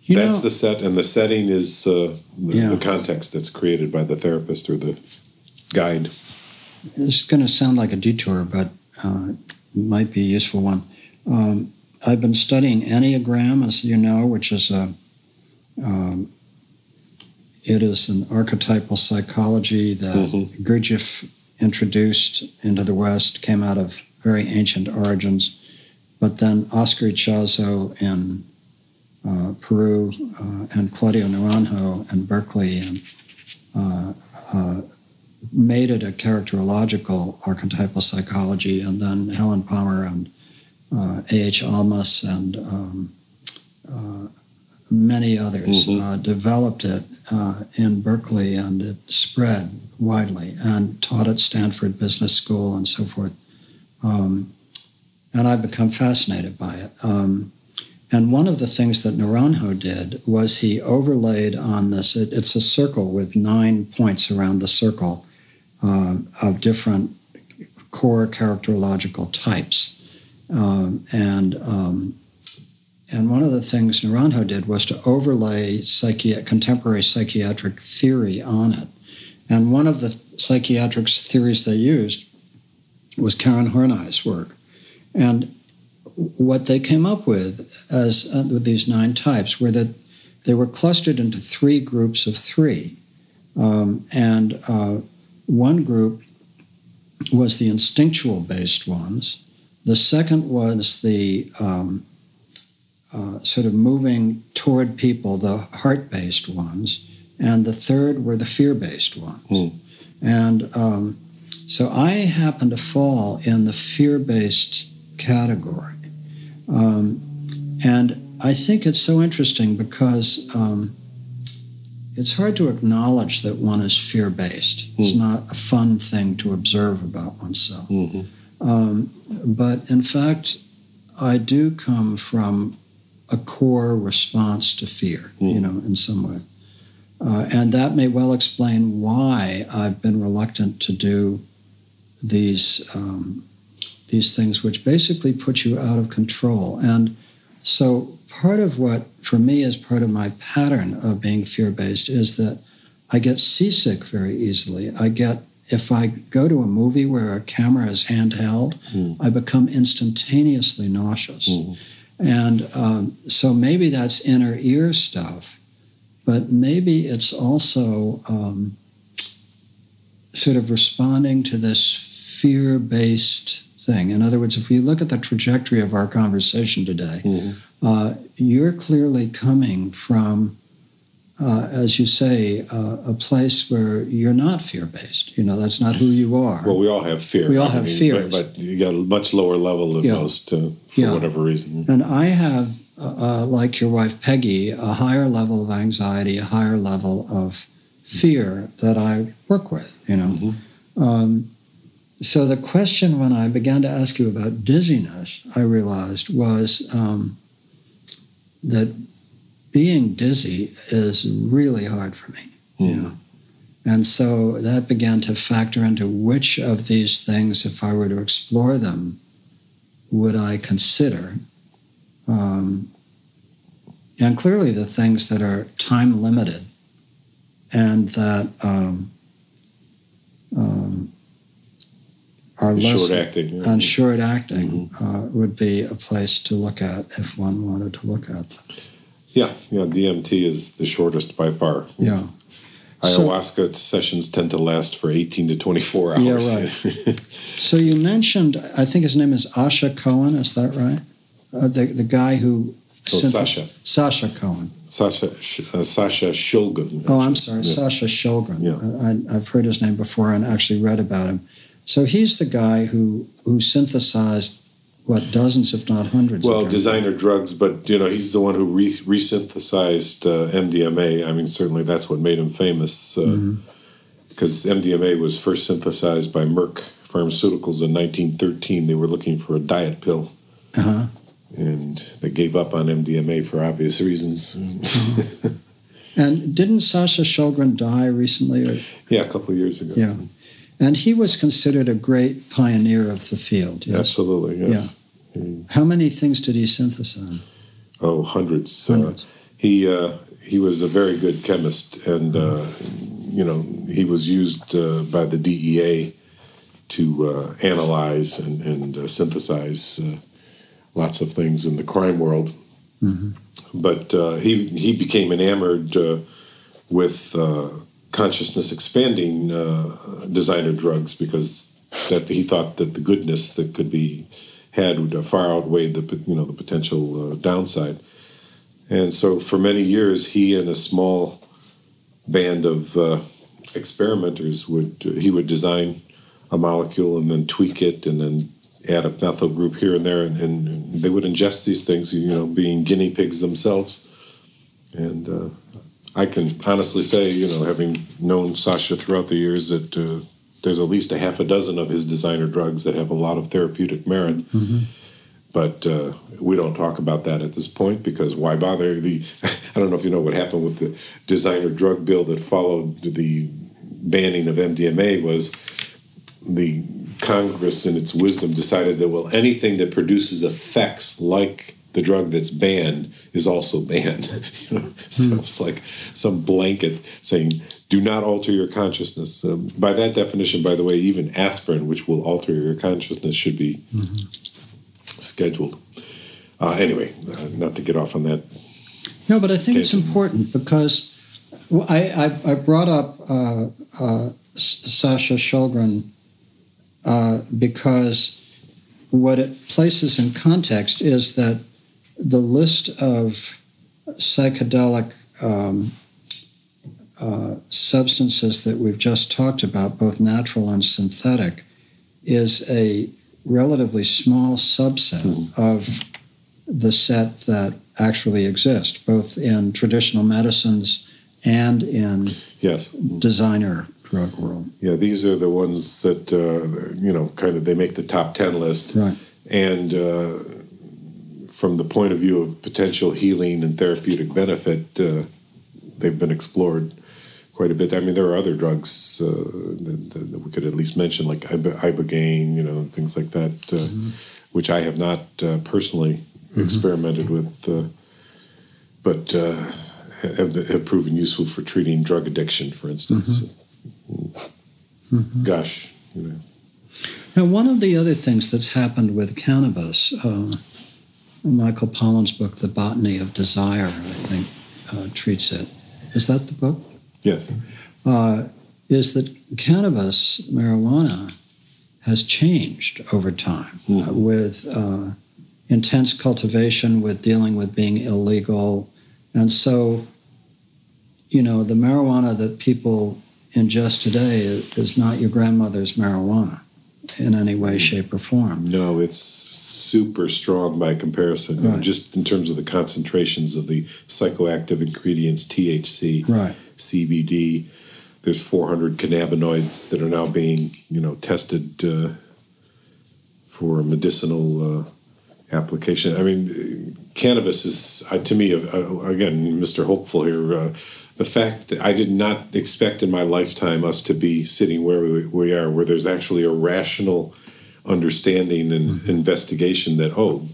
That's the set, and the setting is the context that's created by the therapist or the guide. This is going to sound like a detour, but it might be a useful one. I've been studying Enneagram, as you know, which is an archetypal psychology that Gurdjieff introduced into the West, came out of very ancient origins, but then Oscar Ichazo in Peru, and Claudio Naranjo in Berkeley, and made it a characterological archetypal psychology, and then Helen Palmer and A.H. Almas and many others developed it in Berkeley, and it spread widely and taught at Stanford Business School and so forth. And I've become fascinated by it. And one of the things that Naranjo did was he overlaid on this, it's a circle with 9 points around the circle of different core characterological types. And one of the things Naranjo did was to overlay contemporary psychiatric theory on it. And one of the psychiatric theories they used was Karen Horney's work. And what they came up with with these 9 types were that they were clustered into 3 groups of 3. One group was the instinctual-based ones. The second was the sort of moving toward people, the heart-based ones. And the third were the fear-based ones. Mm. And so I happened to fall in the fear-based category. And I think it's so interesting because it's hard to acknowledge that one is fear-based. Mm. It's not a fun thing to observe about oneself. Mm-hmm. But in fact, I do come from a core response to fear, in some way. And that may well explain why I've been reluctant to do these things, which basically put you out of control. And so part of what, for me, is part of my pattern of being fear-based is that I get seasick very easily. If I go to a movie where a camera is handheld, I become instantaneously nauseous. Mm. And so maybe that's inner ear stuff, but maybe it's also sort of responding to this fear-based thing. In other words, if we look at the trajectory of our conversation today, you're clearly coming from, as you say, a place where you're not fear-based. You know, that's not who you are. Well, we all have fear. We all have fears. But you got a much lower level than most for whatever reason. And I have, like your wife Peggy, a higher level of anxiety, a higher level of fear that I work with, you know. So the question when I began to ask you about dizziness, I realized was that being dizzy is really hard for me, you know. And so that began to factor into which of these things, if I were to explore them, would I consider. And clearly the things that are time limited and that are less on short acting would be a place to look at if one wanted to look at them. Yeah, DMT is the shortest by far. Yeah. Ayahuasca sessions tend to last for 18 to 24 hours. Yeah, right. So you mentioned, I think his name is Asha Cohen, is that right? The guy who... Sasha Cohen. Sasha Shulgin. Actually. Oh, I'm sorry, yeah. Sasha Shulgin. Yeah. I've heard his name before and actually read about him. So he's the guy who synthesized dozens, if not hundreds. Well, designer drugs, but you know he's the one who resynthesized MDMA. I mean, certainly that's what made him famous, because MDMA was first synthesized by Merck Pharmaceuticals in 1913. They were looking for a diet pill, and they gave up on MDMA for obvious reasons. And didn't Sasha Shulgin die recently? Or? Yeah, a couple of years ago. Yeah. And he was considered a great pioneer of the field. Yes? Absolutely, yes. Yeah. I mean, how many things did he synthesize? Oh, hundreds. He was a very good chemist, and you know he was used by the DEA to analyze and synthesize lots of things in the crime world. But he became enamored with. Consciousness-expanding designer drugs because that he thought that the goodness that could be had would far outweigh the potential downside. And so for many years, he and a small band of experimenters would design a molecule and then tweak it and then add a methyl group here and there, and they would ingest these things, you know, being guinea pigs themselves. And... I can honestly say, you know, having known Sasha throughout the years, that there's at least a half a dozen of his designer drugs that have a lot of therapeutic merit. But we don't talk about that at this point because why bother? I don't know if you know what happened with the designer drug bill that followed the banning of MDMA was the Congress, in its wisdom, decided that, well, anything that produces effects like the drug that's banned is also banned. You know, so it's like some blanket saying, do not alter your consciousness. By that definition, by the way, even aspirin, which will alter your consciousness, should be scheduled. Anyway, not to get off on that. No, but I think it's important because I brought up Sasha Shulgin because what it places in context is that the list of psychedelic substances that we've just talked about, both natural and synthetic, is a relatively small subset of the set that actually exists, both in traditional medicines and in designer drug world. Yeah, these are the ones that, you know, kind of they make the top 10 list. Right. And... from the point of view of potential healing and therapeutic benefit, they've been explored quite a bit. I mean, there are other drugs that we could at least mention, like ibogaine, you know, things like that, which I have not personally experimented with, but have proven useful for treating drug addiction, for instance. Gosh, you know. Now, one of the other things that's happened with cannabis Michael Pollan's book, The Botany of Desire, I think, treats it. Is that the book? Yes. Is that cannabis, marijuana, has changed over time with intense cultivation, with dealing with being illegal. And so, you know, the marijuana that people ingest today is not your grandmother's marijuana in any way, shape, or form. No, it's super strong by comparison, right, just in terms of the concentrations of the psychoactive ingredients, THC, right, CBD. There's 400 cannabinoids that are now being, you know, tested for medicinal application. I mean, cannabis is, to me, again, Mr. Hopeful here, the fact that I did not expect in my lifetime us to be sitting where we are, where there's actually a rational understanding and investigation that, oh,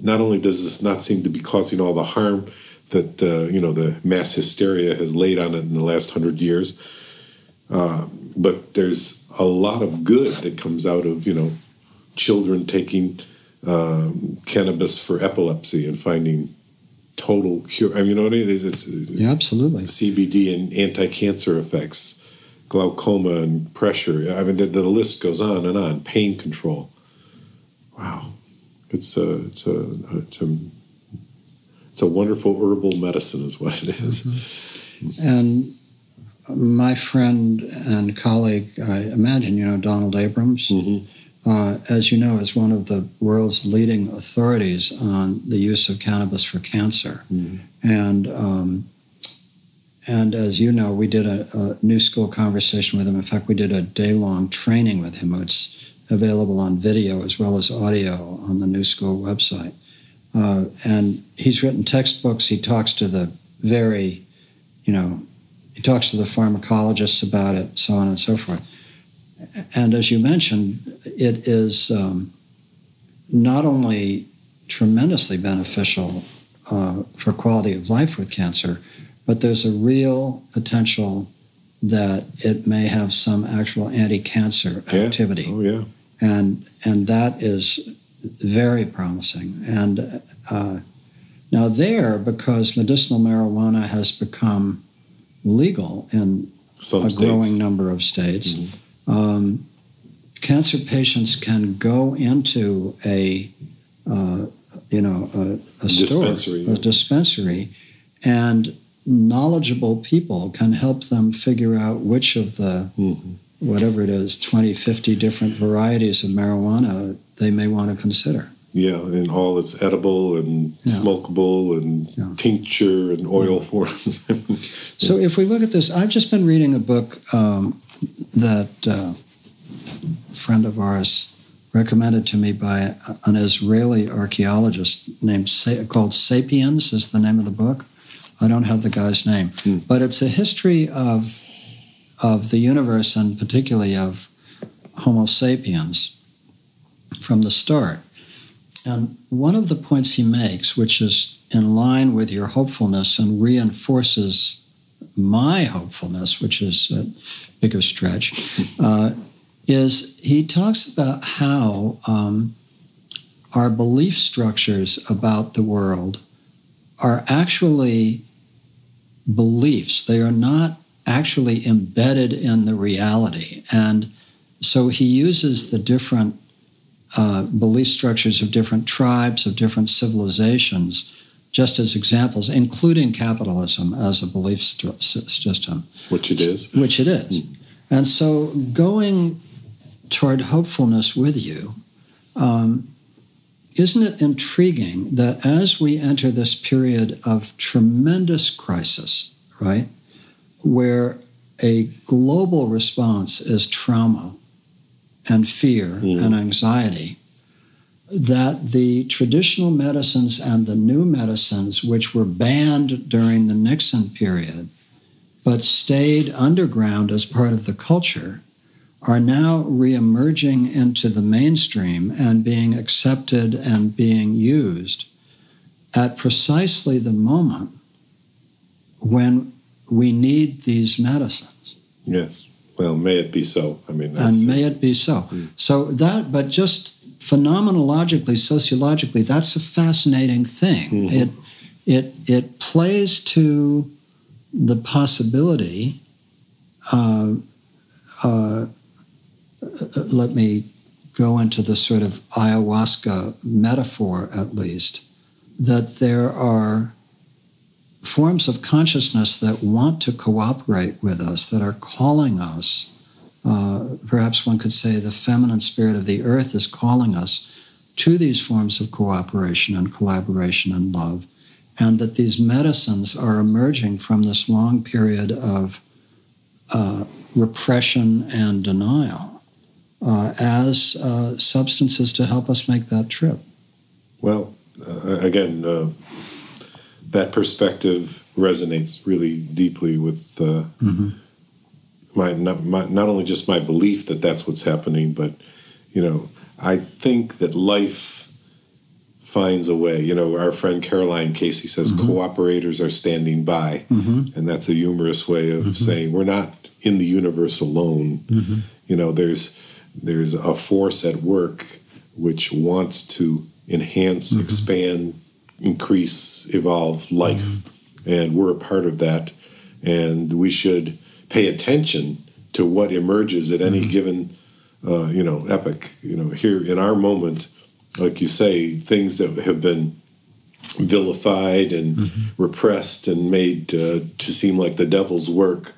not only does this not seem to be causing all the harm that, you know, the mass hysteria has laid on it in the last 100 years, but there's a lot of good that comes out of, you know, children taking cannabis for epilepsy and finding total cure. I mean, you know what I mean? It's yeah, absolutely. CBD and anti-cancer effects, glaucoma and pressure. I mean, the list goes on. Pain control. Wow, it's a wonderful herbal medicine, is what it is. Mm-hmm. And my friend and colleague, I imagine you know Donald Abrams, as you know, is one of the world's leading authorities on the use of cannabis for cancer. And as you know, we did a New School conversation with him. In fact, we did a day-long training with him. It's available on video as well as audio on the New School website. And he's written textbooks. He talks to the he talks to the pharmacologists about it, so on and so forth. And as you mentioned, it is not only tremendously beneficial for quality of life with cancer, but there's a real potential that it may have some actual anti-cancer activity. Oh, yeah. And that is very promising. And now there, because medicinal marijuana has become legal in some states, growing number of states, cancer patients can go into a dispensary, and knowledgeable people can help them figure out which of the, whatever it is, 20, 50 different varieties of marijuana they may want to consider. Yeah, and all is edible and smokable and tincture and oil forms. So if we look at this, I've just been reading a book that a friend of ours recommended to me by an Israeli archaeologist called Sapiens is the name of the book. I don't have the guy's name. But it's a history of the universe, and particularly of Homo sapiens from the start. And one of the points he makes, which is in line with your hopefulness and reinforces my hopefulness, which is a bigger stretch, is he talks about how our belief structures about the world are actually beliefs. They are not actually embedded in the reality. And so he uses the different belief structures of different tribes, of different civilizations, just as examples, including capitalism as a belief system. Which it is. And so going toward hopefulness with you, isn't it intriguing that as we enter this period of tremendous crisis, right, where a global response is trauma and fear and anxiety, that the traditional medicines and the new medicines, which were banned during the Nixon period but stayed underground as part of the culture, are now reemerging into the mainstream and being accepted and being used at precisely the moment when we need these medicines. Yes. Well, may it be so. I mean, that's, and may it be so. So that, but just phenomenologically, sociologically, that's a fascinating thing. Mm-hmm. It plays to the possibility. Let me go into the sort of ayahuasca metaphor, at least, that there are forms of consciousness that want to cooperate with us, that are calling us. Perhaps one could say the feminine spirit of the earth is calling us to these forms of cooperation and collaboration and love, and that these medicines are emerging from this long period of repression and denial as substances to help us make that trip. Well, again, that perspective resonates really deeply with my not only just my belief that that's what's happening, but, you know, I think that life finds a way. You know, our friend Caroline Casey says cooperators are standing by, and that's a humorous way of saying we're not in the universe alone. You know, there's a force at work which wants to enhance, expand, increase, evolve life, and we're a part of that, and we should pay attention to what emerges at any given epoch. You know, here in our moment, like you say, things that have been vilified and repressed and made to seem like the devil's work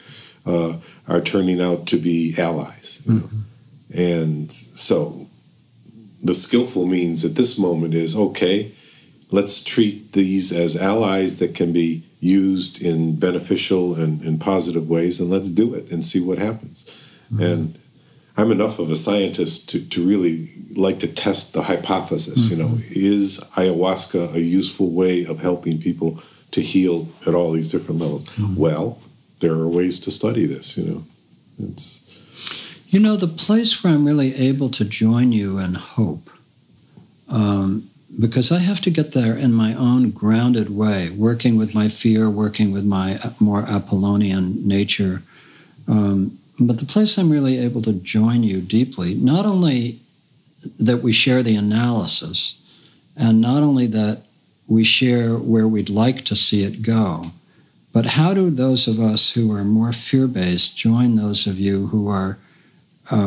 are turning out to be allies, you know? And so the skillful means at this moment is, okay, let's treat these as allies that can be used in beneficial and positive ways, and let's do it and see what happens. And I'm enough of a scientist to really like to test the hypothesis. You know, is ayahuasca a useful way of helping people to heal at all these different levels? Well, there are ways to study this, you know. You know, the place where I'm really able to join you and hope, because I have to get there in my own grounded way, working with my fear, working with my more Apollonian nature. But the place I'm really able to join you deeply, not only that we share the analysis, and not only that we share where we'd like to see it go, but how do those of us who are more fear-based join those of you who are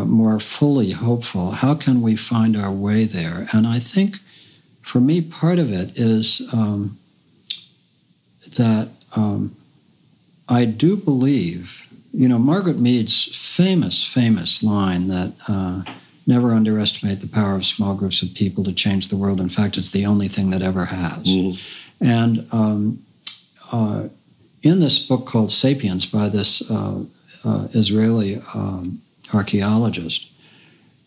more fully hopeful? How can we find our way there? And I think, for me, part of it is that I do believe, you know, Margaret Mead's famous line that never underestimate the power of small groups of people to change the world. In fact, it's the only thing that ever has. And in this book called Sapiens by this Israeli archaeologist,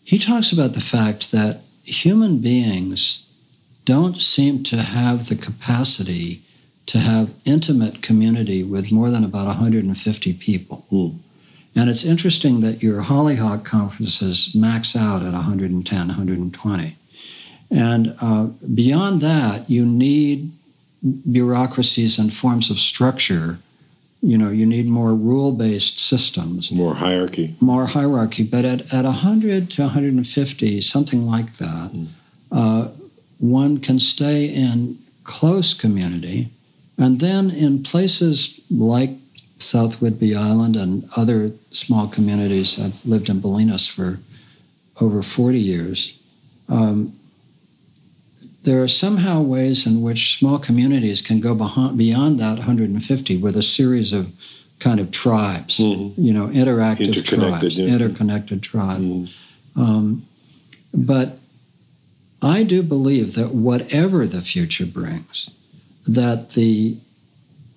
he talks about the fact that human beings don't seem to have the capacity to have intimate community with more than about 150 people. And it's interesting that your Hollyhock conferences max out at 110, 120. And beyond that, you need bureaucracies and forms of structure. You know, you need more rule-based systems. More hierarchy. But at 100 to 150, something like that, one can stay in close community. And then in places like South Whidbey Island and other small communities, I've lived in Bolinas for over 40 years, there are somehow ways in which small communities can go beyond that 150 with a series of kind of tribes, you know, interconnected tribes. But I do believe that whatever the future brings, that the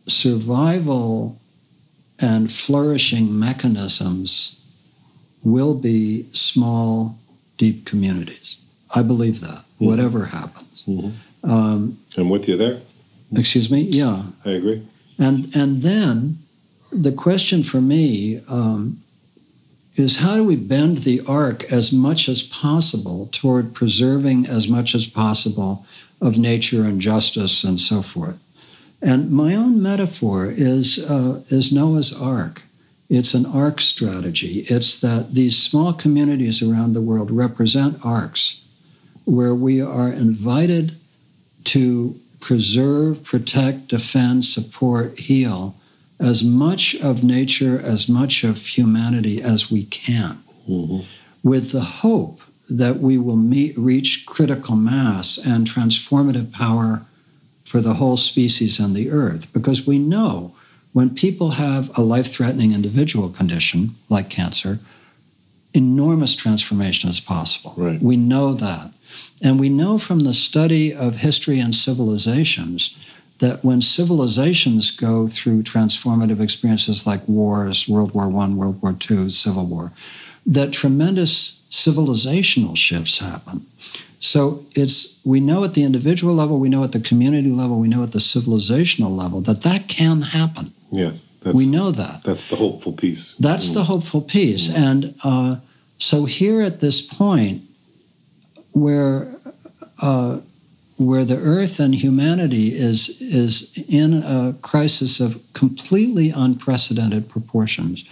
survival and flourishing mechanisms will be small, deep communities. I believe that, whatever happens. I'm with you there. Excuse me? Yeah. I agree. And then the question for me is how do we bend the arc as much as possible toward preserving as much as possible of nature and justice and so forth. And my own metaphor is Noah's Ark. It's an arc strategy. It's that these small communities around the world represent arcs where we are invited to preserve, protect, defend, support, heal as much of nature, as much of humanity as we can, mm-hmm. with the hope that we will reach critical mass and transformative power for the whole species and the earth. Because we know when people have a life-threatening individual condition, like cancer, enormous transformation is possible. Right. We know that. And we know from the study of history and civilizations that when civilizations go through transformative experiences like wars, World War I, World War II, Civil War, that tremendous civilizational shifts happen. So we know at the individual level, we know at the community level, we know at the civilizational level that can happen. Yes. We know that. That's the hopeful piece. That's the hopeful piece. And so here at this point, where the earth and humanity is in a crisis of completely unprecedented proportions,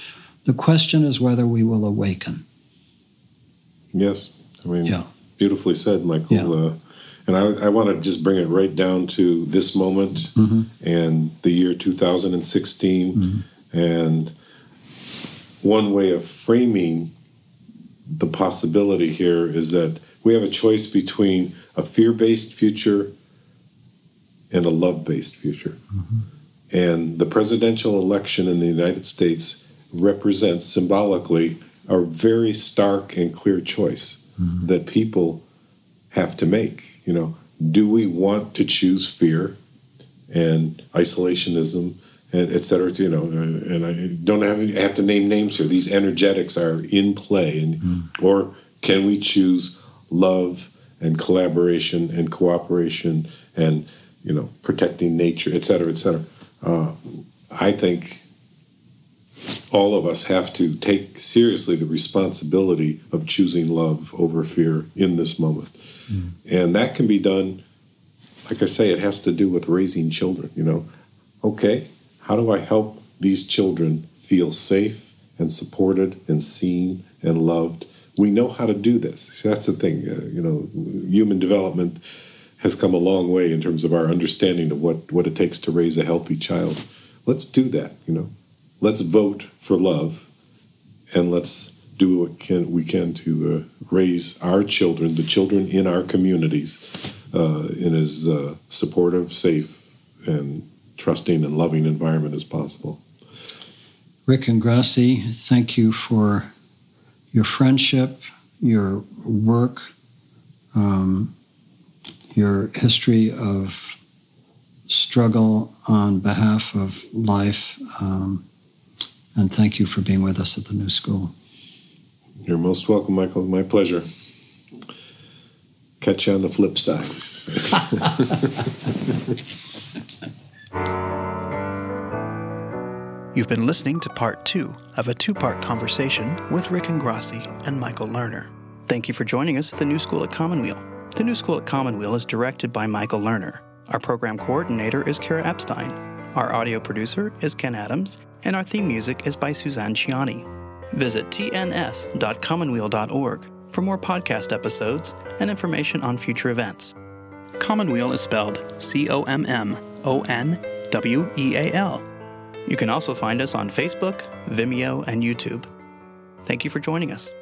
the question is whether we will awaken. Yes. I mean, beautifully said, Michael. Yeah. And I want to just bring it right down to this moment mm-hmm. and the year 2016. Mm-hmm. And one way of framing the possibility here is that we have a choice between a fear-based future and a love-based future. Mm-hmm. And the presidential election in the United States represents symbolically a very stark and clear choice mm-hmm. that people have to make. You know, do we want to choose fear and isolationism, and et cetera? You know, and I don't have to name names here. These energetics are in play, and mm-hmm. or can we choose love and collaboration and cooperation and, you know, protecting nature, et cetera, et cetera. I think all of us have to take seriously the responsibility of choosing love over fear in this moment. Mm. And that can be done, like I say, it has to do with raising children, you know. Okay, how do I help these children feel safe and supported and seen and loved? We know how to do this. See, that's the thing. You know, human development has come a long way in terms of our understanding of what it takes to raise a healthy child. Let's do that, you know. Let's vote for love, and let's do what we can to raise our children, the children in our communities, in as supportive, safe, and trusting and loving environment as possible. Rick Ingrassi, thank you for your friendship, your work, your history of struggle on behalf of life, and thank you for being with us at the New School. You're most welcome, Michael. My pleasure. Catch you on the flip side. You've been listening to part 2 of a 2-part conversation with Rick Ingrassi and Michael Lerner. Thank you for joining us at the New School at Commonweal. The New School at Commonweal is directed by Michael Lerner. Our program coordinator is Kara Epstein. Our audio producer is Ken Adams, and our theme music is by Suzanne Ciani. Visit tns.commonweal.org for more podcast episodes and information on future events. Commonweal is spelled C-O-M-M-O-N-W-E-A-L. You can also find us on Facebook, Vimeo, and YouTube. Thank you for joining us.